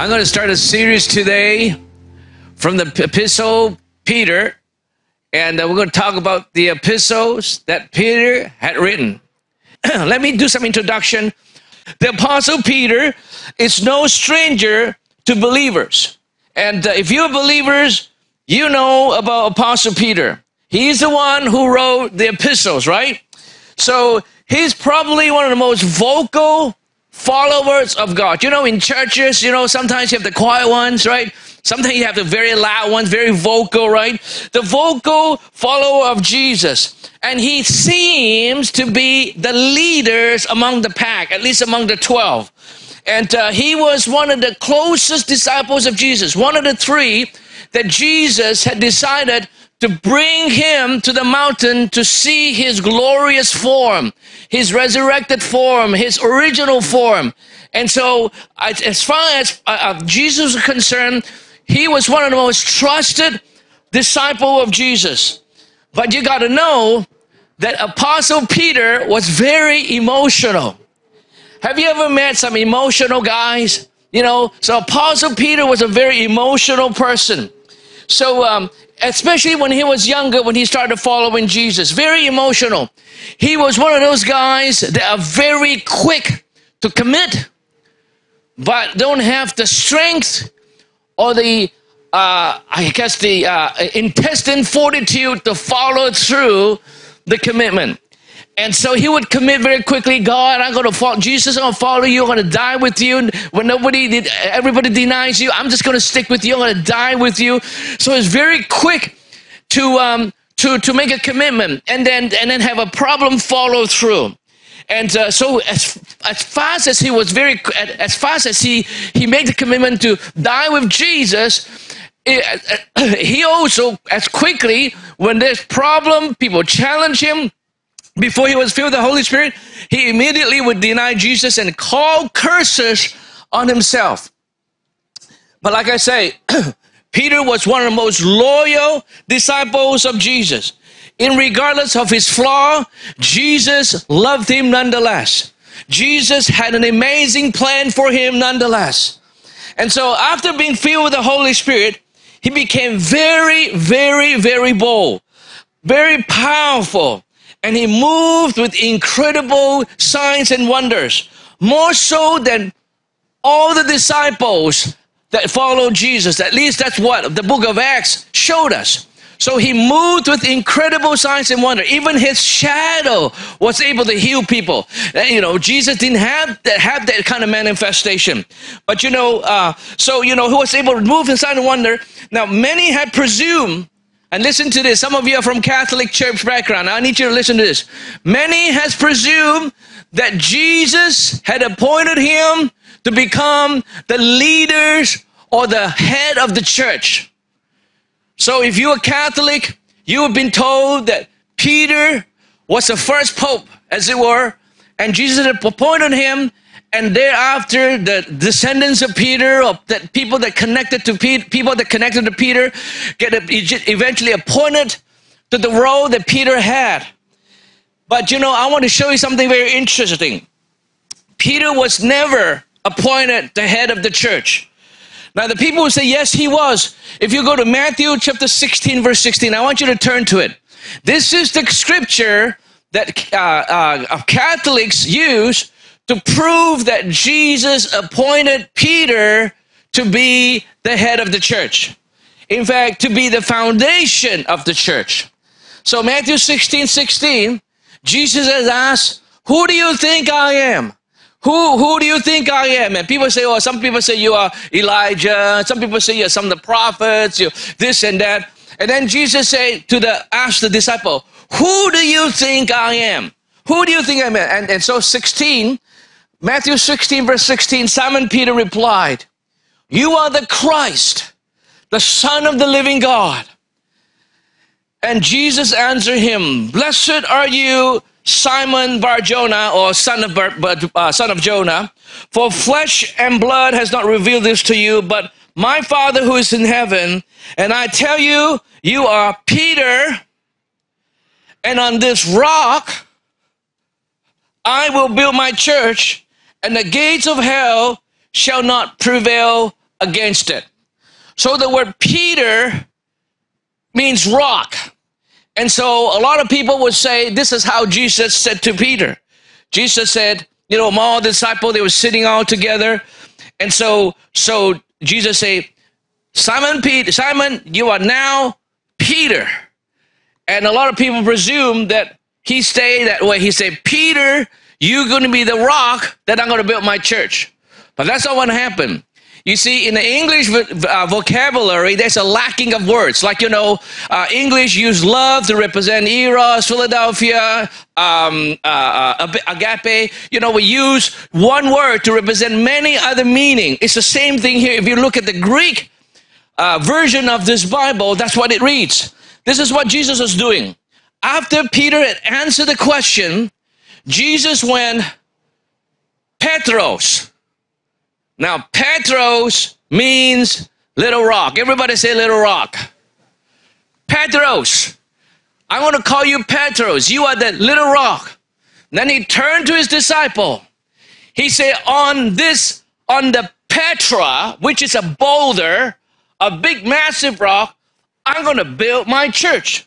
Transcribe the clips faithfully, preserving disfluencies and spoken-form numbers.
I'm going to start a series today from the Epistle of Peter, and we're going to talk about the epistles that Peter had written. Let me do some introduction. The Apostle Peter is no stranger to believers. And uh, if you're believers, you know about Apostle Peter. He's the one who wrote the epistles, right? So he's probably one of the most vocal followers of God. You know, in churches, you know, sometimes you have the quiet ones, right? Sometimes you have the very loud ones, very vocal, right? The vocal follower of Jesus. And he seems to be the leaders among the pack, at least among the twelve. And uh, he was one of the closest disciples of Jesus, one of the three that Jesus had decided to bring him to the mountain to see his glorious form, his resurrected form, his original form. And so as far as uh, Jesus is concerned, he was one of the most trusted disciples of Jesus. But you got to know that Apostle Peter was very emotional. Have you ever met some emotional guys? You know, so Apostle Peter was a very emotional person. So, um, especially when he was younger, when he started following Jesus, very emotional. He was one of those guys that are very quick to commit, but don't have the strength or the, uh, I guess, the uh, intestine fortitude to follow through the commitment. And so he would commit very quickly. God, I'm going to follow Jesus. I'm going to follow you. I'm going to die with you. When nobody, did, everybody denies you, I'm just going to stick with you. I'm going to die with you. So it's very quick to um, to to make a commitment and then and then have a problem follow through. And uh, so as as fast as he was very as fast as he he made the commitment to die with Jesus. It, uh, he also as quickly when there's problem, people challenge him. Before he was filled with the Holy Spirit, he immediately would deny Jesus and call curses on himself. But like I say, Peter was one of the most loyal disciples of Jesus. In regardless of his flaw, Jesus loved him nonetheless. Jesus had an amazing plan for him nonetheless. And so after being filled with the Holy Spirit, he became very, very, very bold, very powerful. And he moved with incredible signs and wonders, more so than all the disciples that followed Jesus. At least that's what the book of Acts showed us. So he moved with incredible signs and wonders. Even his shadow was able to heal people. You know, Jesus didn't have that, have that kind of manifestation. But, you know, uh, so, you know, who was able to move in sign and wonder. Now, many had presumed. And listen to this. Some of you are from Catholic church background. I need you to listen to this. Many has presumed that Jesus had appointed him to become the leaders or the head of the church. So if you are Catholic, you have been told that Peter was the first pope, as it were, and Jesus had appointed him. And thereafter, the descendants of Peter, or that people that connected to Peter, people that connected to Peter, get eventually appointed to the role that Peter had. But you know, I want to show you something very interesting. Peter was never appointed the head of the church. Now, the people who say yes, he was. If you go to Matthew chapter sixteen, verse sixteen, I want you to turn to it. This is the scripture that uh, uh, Catholics use to prove that Jesus appointed Peter to be the head of the church. In fact, to be the foundation of the church. So Matthew sixteen sixteen, Jesus has asked, who do you think I am? Who, who do you think I am? And people say, oh, some people say you are Elijah. Some people say you're some of the prophets, you this and that. And then Jesus said to the, asked the disciple, who do you think I am? Who do you think I am? And, and so sixteen, Matthew sixteen, verse sixteen, Simon Peter replied, you are the Christ, the Son of the living God. And Jesus answered him, blessed are you, Simon Bar-Jonah, or son of, Bar, uh, son of Jonah, for flesh and blood has not revealed this to you, but my Father who is in heaven. And I tell you, you are Peter, and on this rock I will build my church, and the gates of hell shall not prevail against it. So the word Peter means rock. And so a lot of people would say, this is how Jesus said to Peter. Jesus said, you know, among all the disciples, they were sitting all together. And so, so Jesus said, Simon, Peter, Simon, you are now Peter. And a lot of people presume that he stayed that way. He said, Peter, you're going to be the rock that I'm going to build my church. But that's not what happened. You see, in the English uh, vocabulary, there's a lacking of words. Like, you know, uh, English used love to represent eros, Philadelphia, um, uh, agape. You know, we use one word to represent many other meanings. It's the same thing here. If you look at the Greek uh, version of this Bible, that's what it reads. This is what Jesus is doing. After Peter had answered the question, Jesus went, Petros. Now, Petros means little rock. Everybody say little rock. Petros. I want to call you Petros. You are that little rock. And then he turned to his disciple. He said, on this, on the Petra, which is a boulder, a big, massive rock, I'm going to build my church.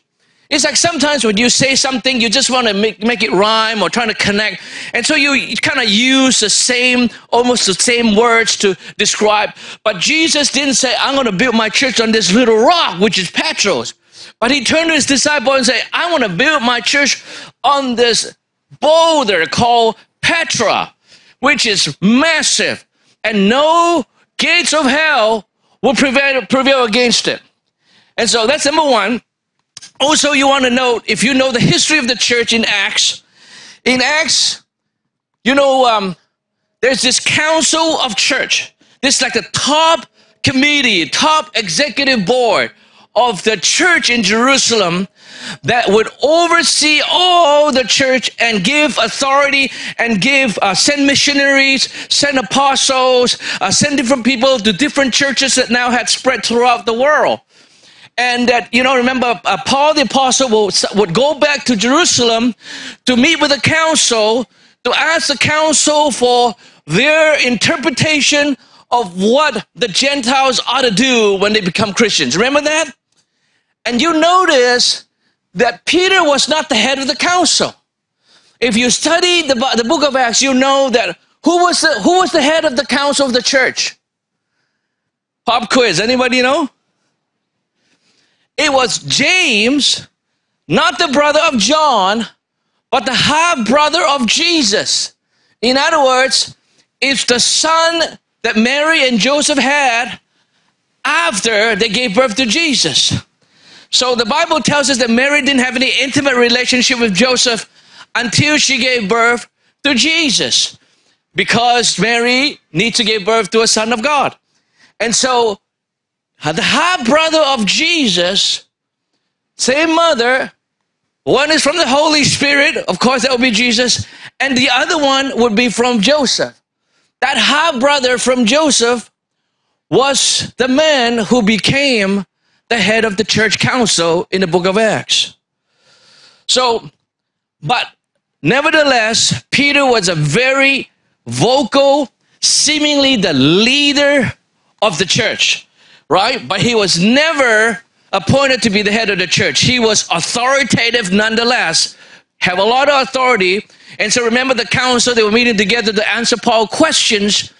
It's like sometimes when you say something, you just want to make, make it rhyme or trying to connect. And so you kind of use the same, almost the same words to describe. But Jesus didn't say, I'm going to build my church on this little rock, which is Petros. But he turned to his disciple and said, I want to build my church on this boulder called Petra, which is massive. And no gates of hell will prevail, prevail against it. And so that's number one. Also, you want to know, if you know the history of the church in Acts, in Acts, you know, um, there's this council of church. This is like the top committee, top executive board of the church in Jerusalem that would oversee all the church and give authority and give, uh, send missionaries, send apostles, uh, send different people to different churches that now had spread throughout the world. And that, you know, remember, uh, Paul the Apostle would, would go back to Jerusalem to meet with the council, to ask the council for their interpretation of what the Gentiles ought to do when they become Christians. Remember that? And you notice that Peter was not the head of the council. If you study the, the book of Acts, you know that who was the, who was the head of the council of the church? Pop quiz. Anybody know? It was James, not the brother of John, but the half-brother of Jesus. In other words, it's the son that Mary and Joseph had after they gave birth to Jesus. So the Bible tells us that Mary didn't have any intimate relationship with Joseph until she gave birth to Jesus, because Mary needs to give birth to a son of God. And so the half-brother of Jesus, same mother, one is from the Holy Spirit, of course that would be Jesus, and the other one would be from Joseph. That half-brother from Joseph was the man who became the head of the church council in the book of Acts. So, but nevertheless, Peter was a very vocal, seemingly the leader of the church. Right? But he was never appointed to be the head of the church. He was authoritative nonetheless, have a lot of authority. And so remember the council, they were meeting together to answer Paul's questions.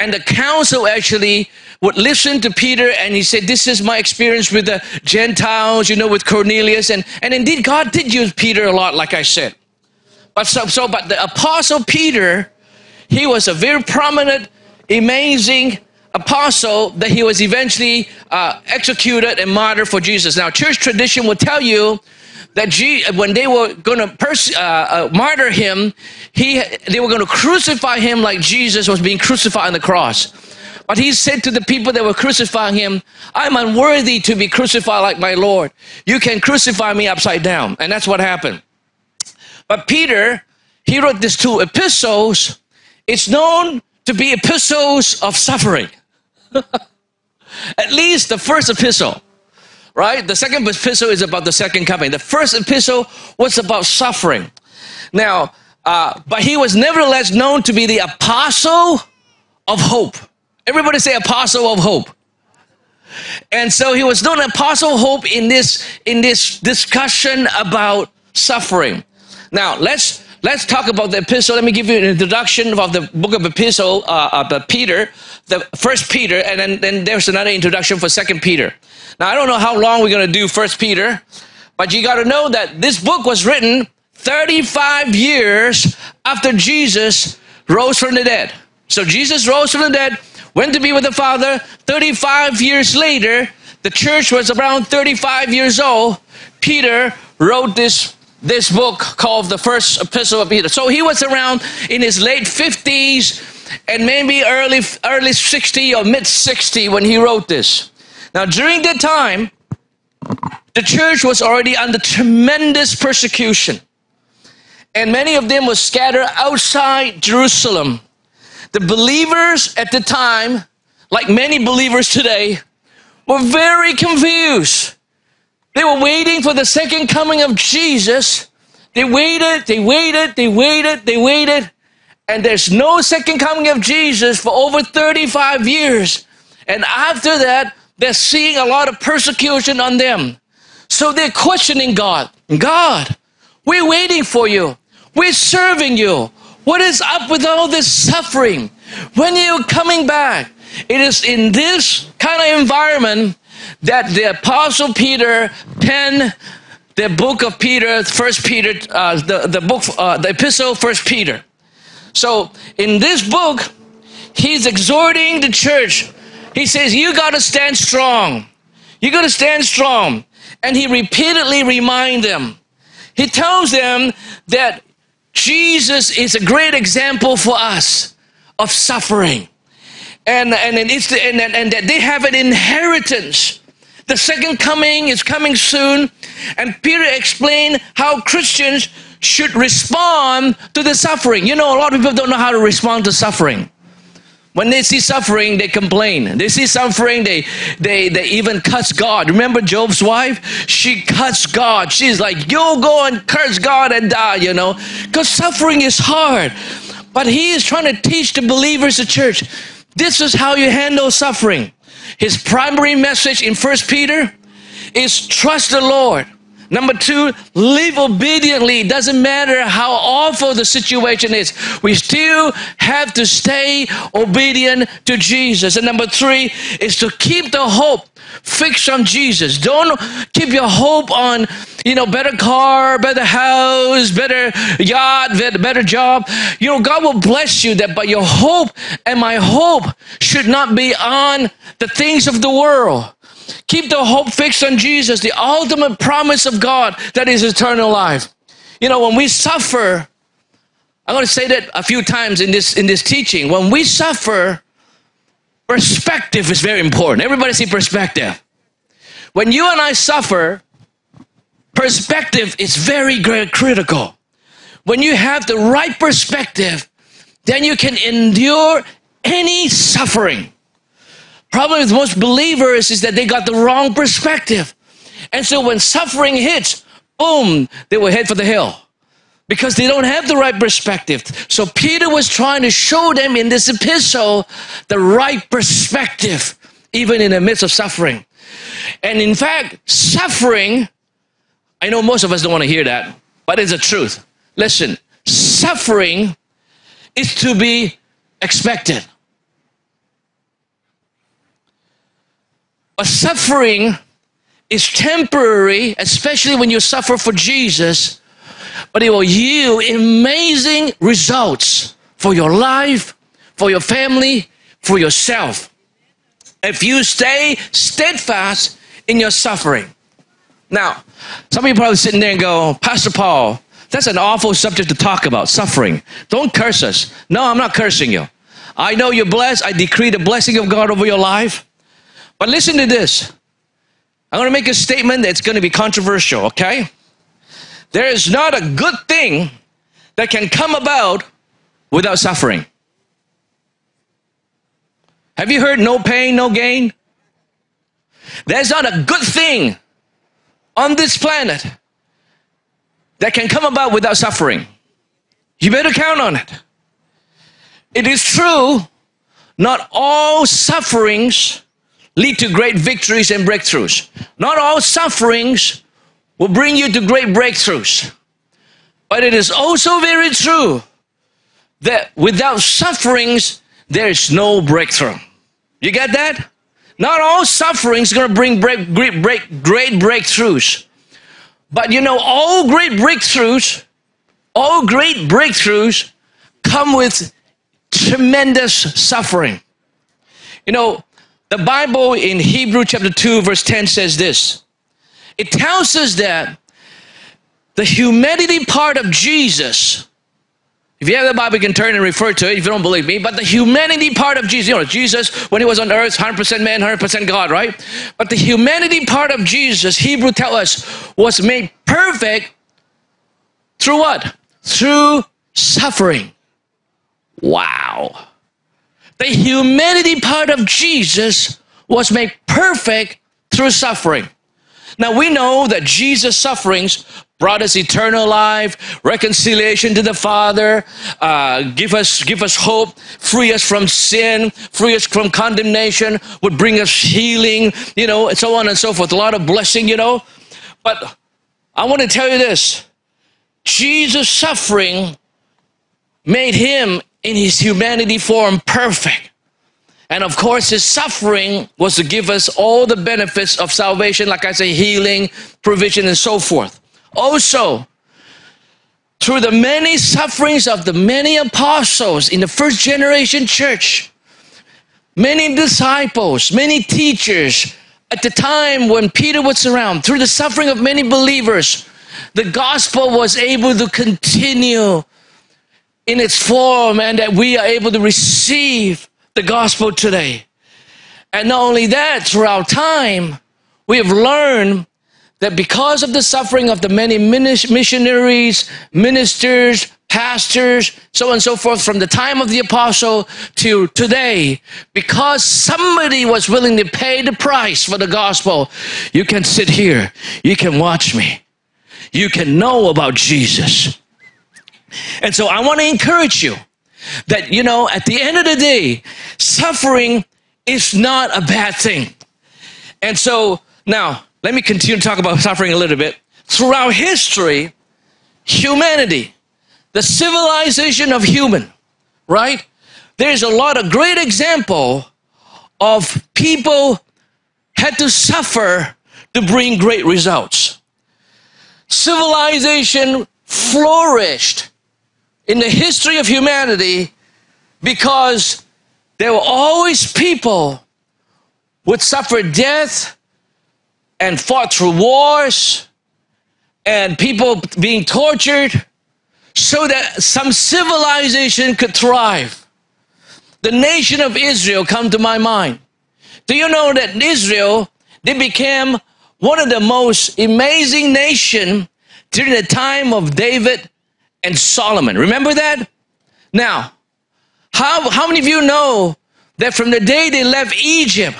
And the council actually would listen to Peter, and he said, this is my experience with the Gentiles, you know, with Cornelius. And, and indeed, God did use Peter a lot, like I said. But so, so, but the apostle Peter, he was a very prominent, amazing apostle that he was eventually uh, executed and martyred for Jesus. Now, church tradition will tell you that G- when they were going to pers- uh, uh, martyr him, he they were going to crucify him like Jesus was being crucified on the cross. But he said to the people that were crucifying him, I'm unworthy to be crucified like my Lord. You can crucify me upside down. And that's what happened. But Peter, he wrote these two epistles. It's known to be epistles of suffering. At least the first epistle, right? The second epistle is about the second coming. The first epistle was about suffering. Now, uh, but he was nevertheless known to be the apostle of hope. Everybody say apostle of hope. And so he was known as apostle of hope in this in this discussion about suffering. Now let's let's talk about the epistle. Let me give you an introduction of the book of epistle uh, of Peter, the First Peter, and then, then there's another introduction for Second Peter. Now I don't know how long we're going to do First Peter, but you got to know that this book was written thirty-five years after Jesus rose from the dead. So Jesus rose from the dead, went to be with the Father. thirty-five years later, the church was around thirty-five years old. Peter wrote this, this book called the First Epistle of Peter. So he was around in his late fifties and maybe early, early sixty or mid sixty when he wrote this. Now during that time, the church was already under tremendous persecution. And many of them were scattered outside Jerusalem. The believers at the time, like many believers today, were very confused. They were waiting for the second coming of Jesus. They waited, they waited, they waited, they waited. And there's no second coming of Jesus for over thirty-five years. And after that, they're seeing a lot of persecution on them. So they're questioning God. God, we're waiting for you. We're serving you. What is up with all this suffering? When are you coming back? It is in this kind of environment that the Apostle Peter penned the book of Peter, First Peter, uh, the, the book, uh, the epistle, First Peter. So in this book, he's exhorting the church. He says, you got to stand strong. You got to stand strong. And he repeatedly reminds them. He tells them that Jesus is a great example for us of suffering, and and and, it's the, and, and and that they have an inheritance. The second coming is coming soon, and Peter explained how Christians should respond to the suffering. You know, a lot of people don't know how to respond to suffering. When they see suffering, they complain. They see suffering, they they they even cuss God. Remember Job's wife? She cussed God. She's like, you'll go and curse God and die, you know. Because suffering is hard. But he is trying to teach the believers, the church, this is how you handle suffering. His primary message in First Peter is trust the Lord. Number two, live obediently. It doesn't matter how awful the situation is. We still have to stay obedient to Jesus. And number three is to keep the hope fixed on Jesus. Don't keep your hope on, you know, better car, better house, better yacht, better job. You know, God will bless you that, but your hope and my hope should not be on the things of the world. Keep the hope fixed on Jesus, the ultimate promise of God that is eternal life. You know, when we suffer, I'm going to say that a few times in this in this teaching. When we suffer, perspective is very important. Everybody see perspective. When you and I suffer, perspective is very, very critical. When you have the right perspective, then you can endure any suffering. Problem with most believers is that they got the wrong perspective. And so when suffering hits, boom, they will head for the hill because they don't have the right perspective. So Peter was trying to show them in this epistle the right perspective, even in the midst of suffering. And in fact, suffering, I know most of us don't want to hear that, but it's the truth. Listen, suffering is to be expected. But suffering is temporary, especially when you suffer for Jesus, but it will yield amazing results for your life, for your family, for yourself, if you stay steadfast in your suffering. Now, some of you probably sitting there and go, Pastor Paul, that's an awful subject to talk about, suffering. Don't curse us. No, I'm not cursing you. I know you're blessed. I decree the blessing of God over your life. But listen to this. I'm going to make a statement that's going to be controversial, okay? There is not a good thing that can come about without suffering. Have you heard no pain, no gain? There's not a good thing on this planet that can come about without suffering. You better count on it. It is true Not all sufferings lead to great victories and breakthroughs. Not all sufferings will bring you to great breakthroughs. But it is also very true that without sufferings, there is no breakthrough. You get that? Not all suffering is going to bring break, great, break, great breakthroughs. But you know, all great breakthroughs, all great breakthroughs come with tremendous suffering. You know, the Bible in Hebrew chapter two verse ten says this. It tells us that the humanity part of Jesus, if you have the Bible, you can turn and refer to it if you don't believe me. But the humanity part of Jesus, you know, Jesus, when he was on earth, one hundred percent man, one hundred percent God, right? But the humanity part of Jesus, Hebrew tells us, was made perfect through what? Through suffering. Wow. The humanity part of Jesus was made perfect through suffering. Now, we know that Jesus' sufferings brought us eternal life, reconciliation to the Father, uh, give us give us hope, free us from sin, free us from condemnation, would bring us healing, you know, and so on and so forth. A lot of blessing, you know. But I want to tell you this. Jesus' suffering made him in his humanity form perfect. And of course, his suffering was to give us all the benefits of salvation, like I say, healing, provision, and so forth. Also, through the many sufferings of the many apostles in the first generation church, many disciples, many teachers, at the time when Peter was around, through the suffering of many believers, the gospel was able to continue in its form, and that we are able to receive the gospel today. And not only that, throughout time, we have learned that because of the suffering of the many missionaries, ministers, pastors, so on and so forth, from the time of the apostle to today, because somebody was willing to pay the price for the gospel, you can sit here, you can watch me, you can know about Jesus. And so I want to encourage you that, you know, at the end of the day, suffering is not a bad thing. And so now, let me continue to talk about suffering a little bit. Throughout history, humanity, the civilization of human, right? There's a lot of great example of people had to suffer to bring great results. Civilization flourished in the history of humanity because there were always people who would suffer death and fought through wars and people being tortured so that some civilization could thrive. The nation of Israel come to my mind. Do you know that Israel, they became one of the most amazing nation during the time of David and Solomon? Remember that? Now, how, how many of you know that from the day they left Egypt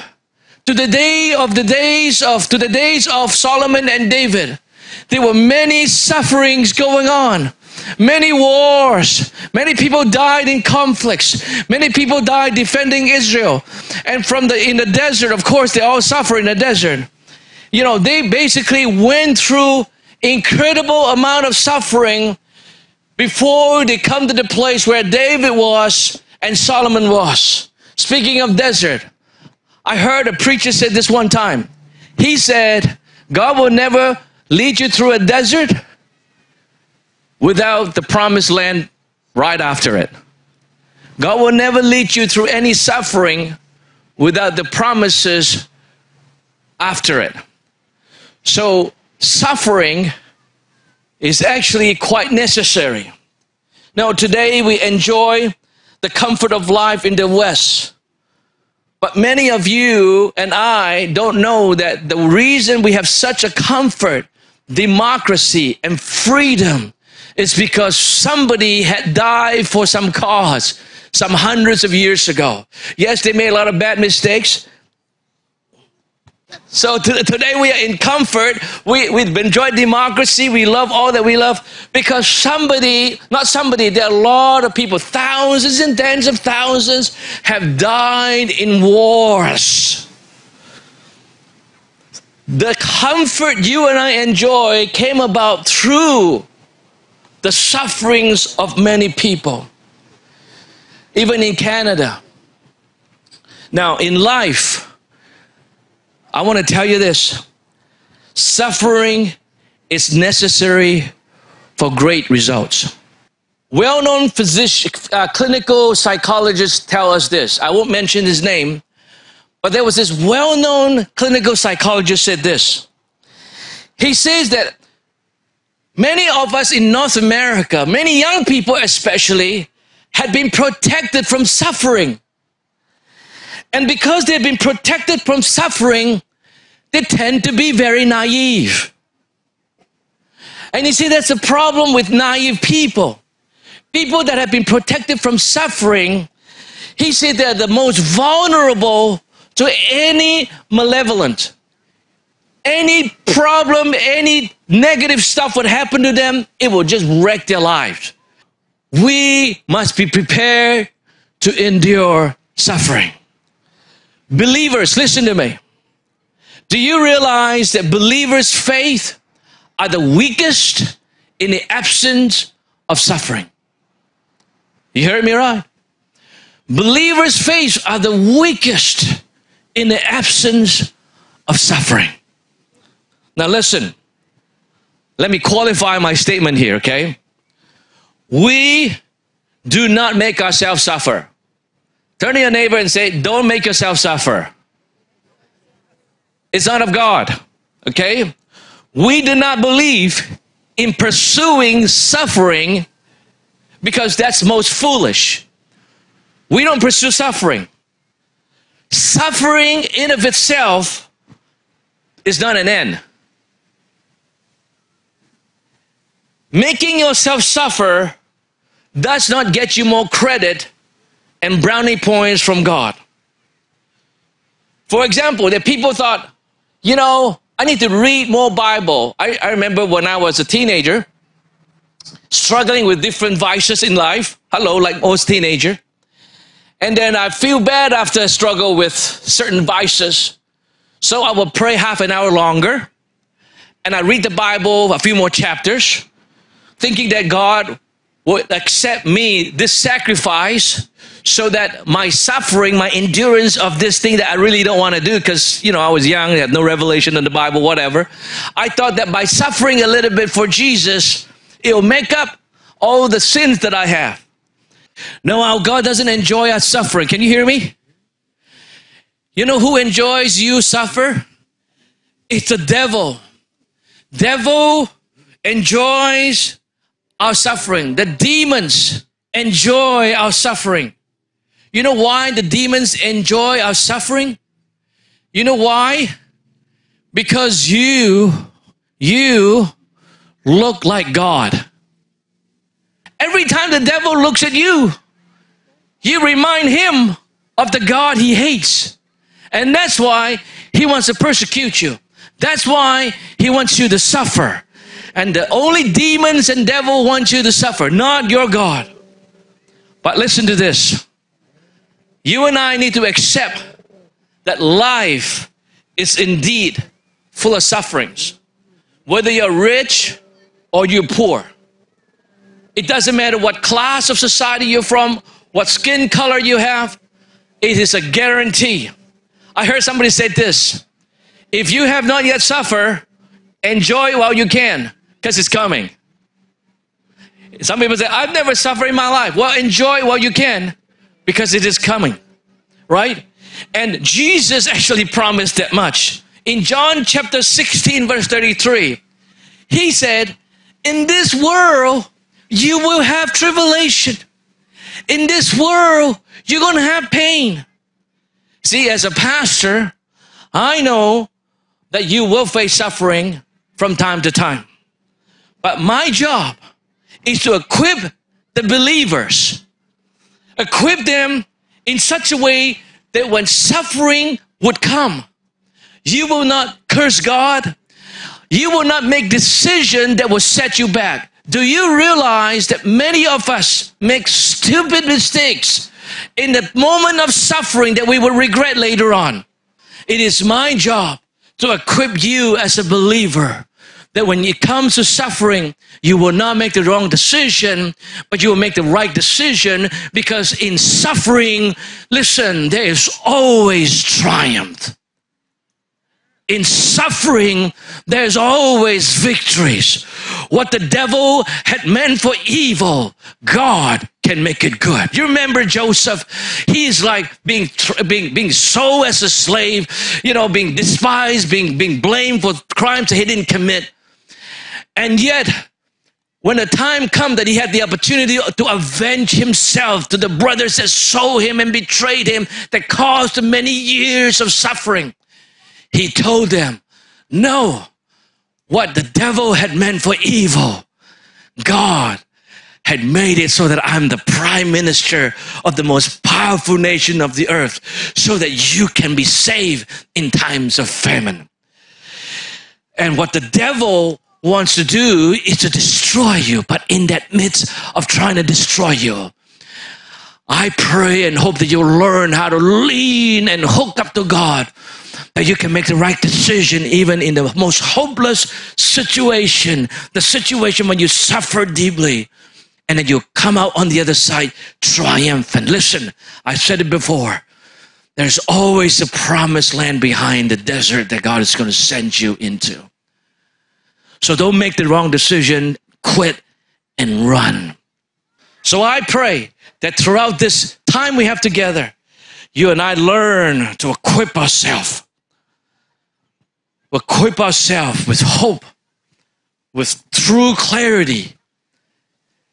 to the day of the days of to the days of Solomon and David, there were many sufferings going on, many wars, many people died in conflicts, many people died defending Israel, and from the in the desert, of course, they all suffer in the desert. You know, they basically went through incredible amount of suffering before they come to the place where David was and Solomon was. Speaking of desert, I heard a preacher said this one time. He said, God will never lead you through a desert without the promised land right after it. God will never lead you through any suffering without the promises after it. So suffering is actually quite necessary. Now today we enjoy the comfort of life in the West. But many of you and I don't know that the reason we have such a comfort, democracy, and freedom is because somebody had died for some cause some hundreds of years ago. Yes, they made a lot of bad mistakes. So t- today we are in comfort. We, we've enjoyed democracy. We love all that we love because somebody, not somebody, there are a lot of people, thousands and tens of thousands have died in wars. The comfort you and I enjoy came about through the sufferings of many people, even in Canada. Now, in life, I want to tell you this. Suffering is necessary for great results. Well-known physician, uh, clinical psychologists tell us this. I won't mention his name, but there was this well-known clinical psychologist said this. He says that many of us in North America, many young people especially, had been protected from suffering. And because they've been protected from suffering, they tend to be very naive. And you see, that's a problem with naive people. People that have been protected from suffering, he said they're the most vulnerable to any malevolent. Any problem, any negative stuff would happen to them, it will just wreck their lives. We must be prepared to endure suffering. Believers, listen to me. Do you realize that believers' faith are the weakest in the absence of suffering? You heard me right. Believers' faith are the weakest in the absence of suffering. Now listen, let me qualify my statement here, okay? We do not make ourselves suffer. Turn to your neighbor and say, don't make yourself suffer. It's not of God, okay? We do not believe in pursuing suffering because that's most foolish. We don't pursue suffering. Suffering in of itself is not an end. Making yourself suffer does not get you more credit and brownie points from God. For example, that people thought, you know, I need to read more Bible. I, I remember when I was a teenager, struggling with different vices in life. Hello, like most teenager. And then I feel bad after I struggle with certain vices. So I would pray half an hour longer. And I read the Bible, a few more chapters, thinking that God would accept me, this sacrifice, so that my suffering, my endurance of this thing that I really don't want to do because, you know, I was young, I had no revelation in the Bible, whatever. I thought that by suffering a little bit for Jesus, it'll make up all the sins that I have. No, our God doesn't enjoy our suffering. Can you hear me? You know who enjoys you suffer? It's the devil. Devil enjoys our suffering. The demons enjoy our suffering. You know why the demons enjoy our suffering? You know why? Because you, you look like God. Every time the devil looks at you, you remind him of the God he hates. And that's why he wants to persecute you. That's why he wants you to suffer. And the only demons and devil want you to suffer, not your God. But listen to this. You and I need to accept that life is indeed full of sufferings. Whether you're rich or you're poor. It doesn't matter what class of society you're from, what skin color you have. It is a guarantee. I heard somebody say this. If you have not yet suffered, enjoy while you can, because it's coming. Some people say, I've never suffered in my life. Well, enjoy while you can, because it is coming, right? And Jesus actually promised that much. In John chapter sixteen, verse thirty-three, he said, in this world, you will have tribulation. In this world, you're going to have pain. See, as a pastor, I know that you will face suffering from time to time. But my job is to equip the believers, equip them in such a way that when suffering would come, You will not curse God. You will not make decisions that will set you back. Do you realize that many of us make stupid mistakes in the moment of suffering that we will regret later on? It is my job to equip you as a believer that when it comes to suffering, you will not make the wrong decision, but you will make the right decision, because in suffering, listen, there is always triumph. In suffering, there's always victories. What the devil had meant for evil, God can make it good. You remember Joseph? He's like being being being sold as a slave, you know, being despised, being being blamed for crimes that he didn't commit. And yet, when the time comes that he had the opportunity to avenge himself to the brothers that sold him and betrayed him, that caused many years of suffering, he told them, no, what the devil had meant for evil, God had made it so that I'm the prime minister of the most powerful nation of the earth, so that you can be saved in times of famine. And what the devil wants to do is to destroy you, but in that midst of trying to destroy you, I pray and hope that you'll learn how to lean and hook up to God, that you can make the right decision even in the most hopeless situation, the situation when you suffer deeply, and that you come out on the other side triumphant. Listen, I said it before, there's always a promised land behind the desert that God is going to send you into. So don't make the wrong decision, quit and run. So I pray that throughout this time we have together, you and I learn to equip ourselves. Equip ourselves with hope, with true clarity.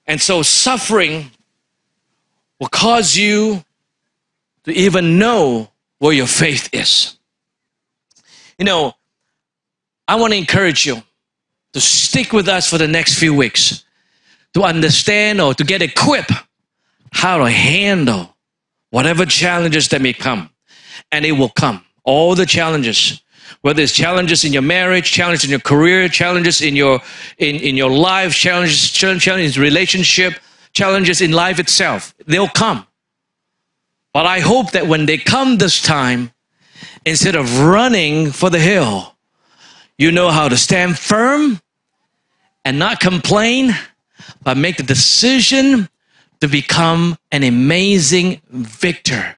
And so suffering will cause you to even know where your faith is. You know, I want to encourage you to stick with us for the next few weeks to understand or to get equipped how to handle whatever challenges that may come. And it will come. All the challenges. Whether it's challenges in your marriage, challenges in your career, challenges in your in, in your life, challenges, challenges in relationship, challenges in life itself, they'll come. But I hope that when they come this time, instead of running for the hill, you know how to stand firm and not complain, but make the decision to become an amazing victor.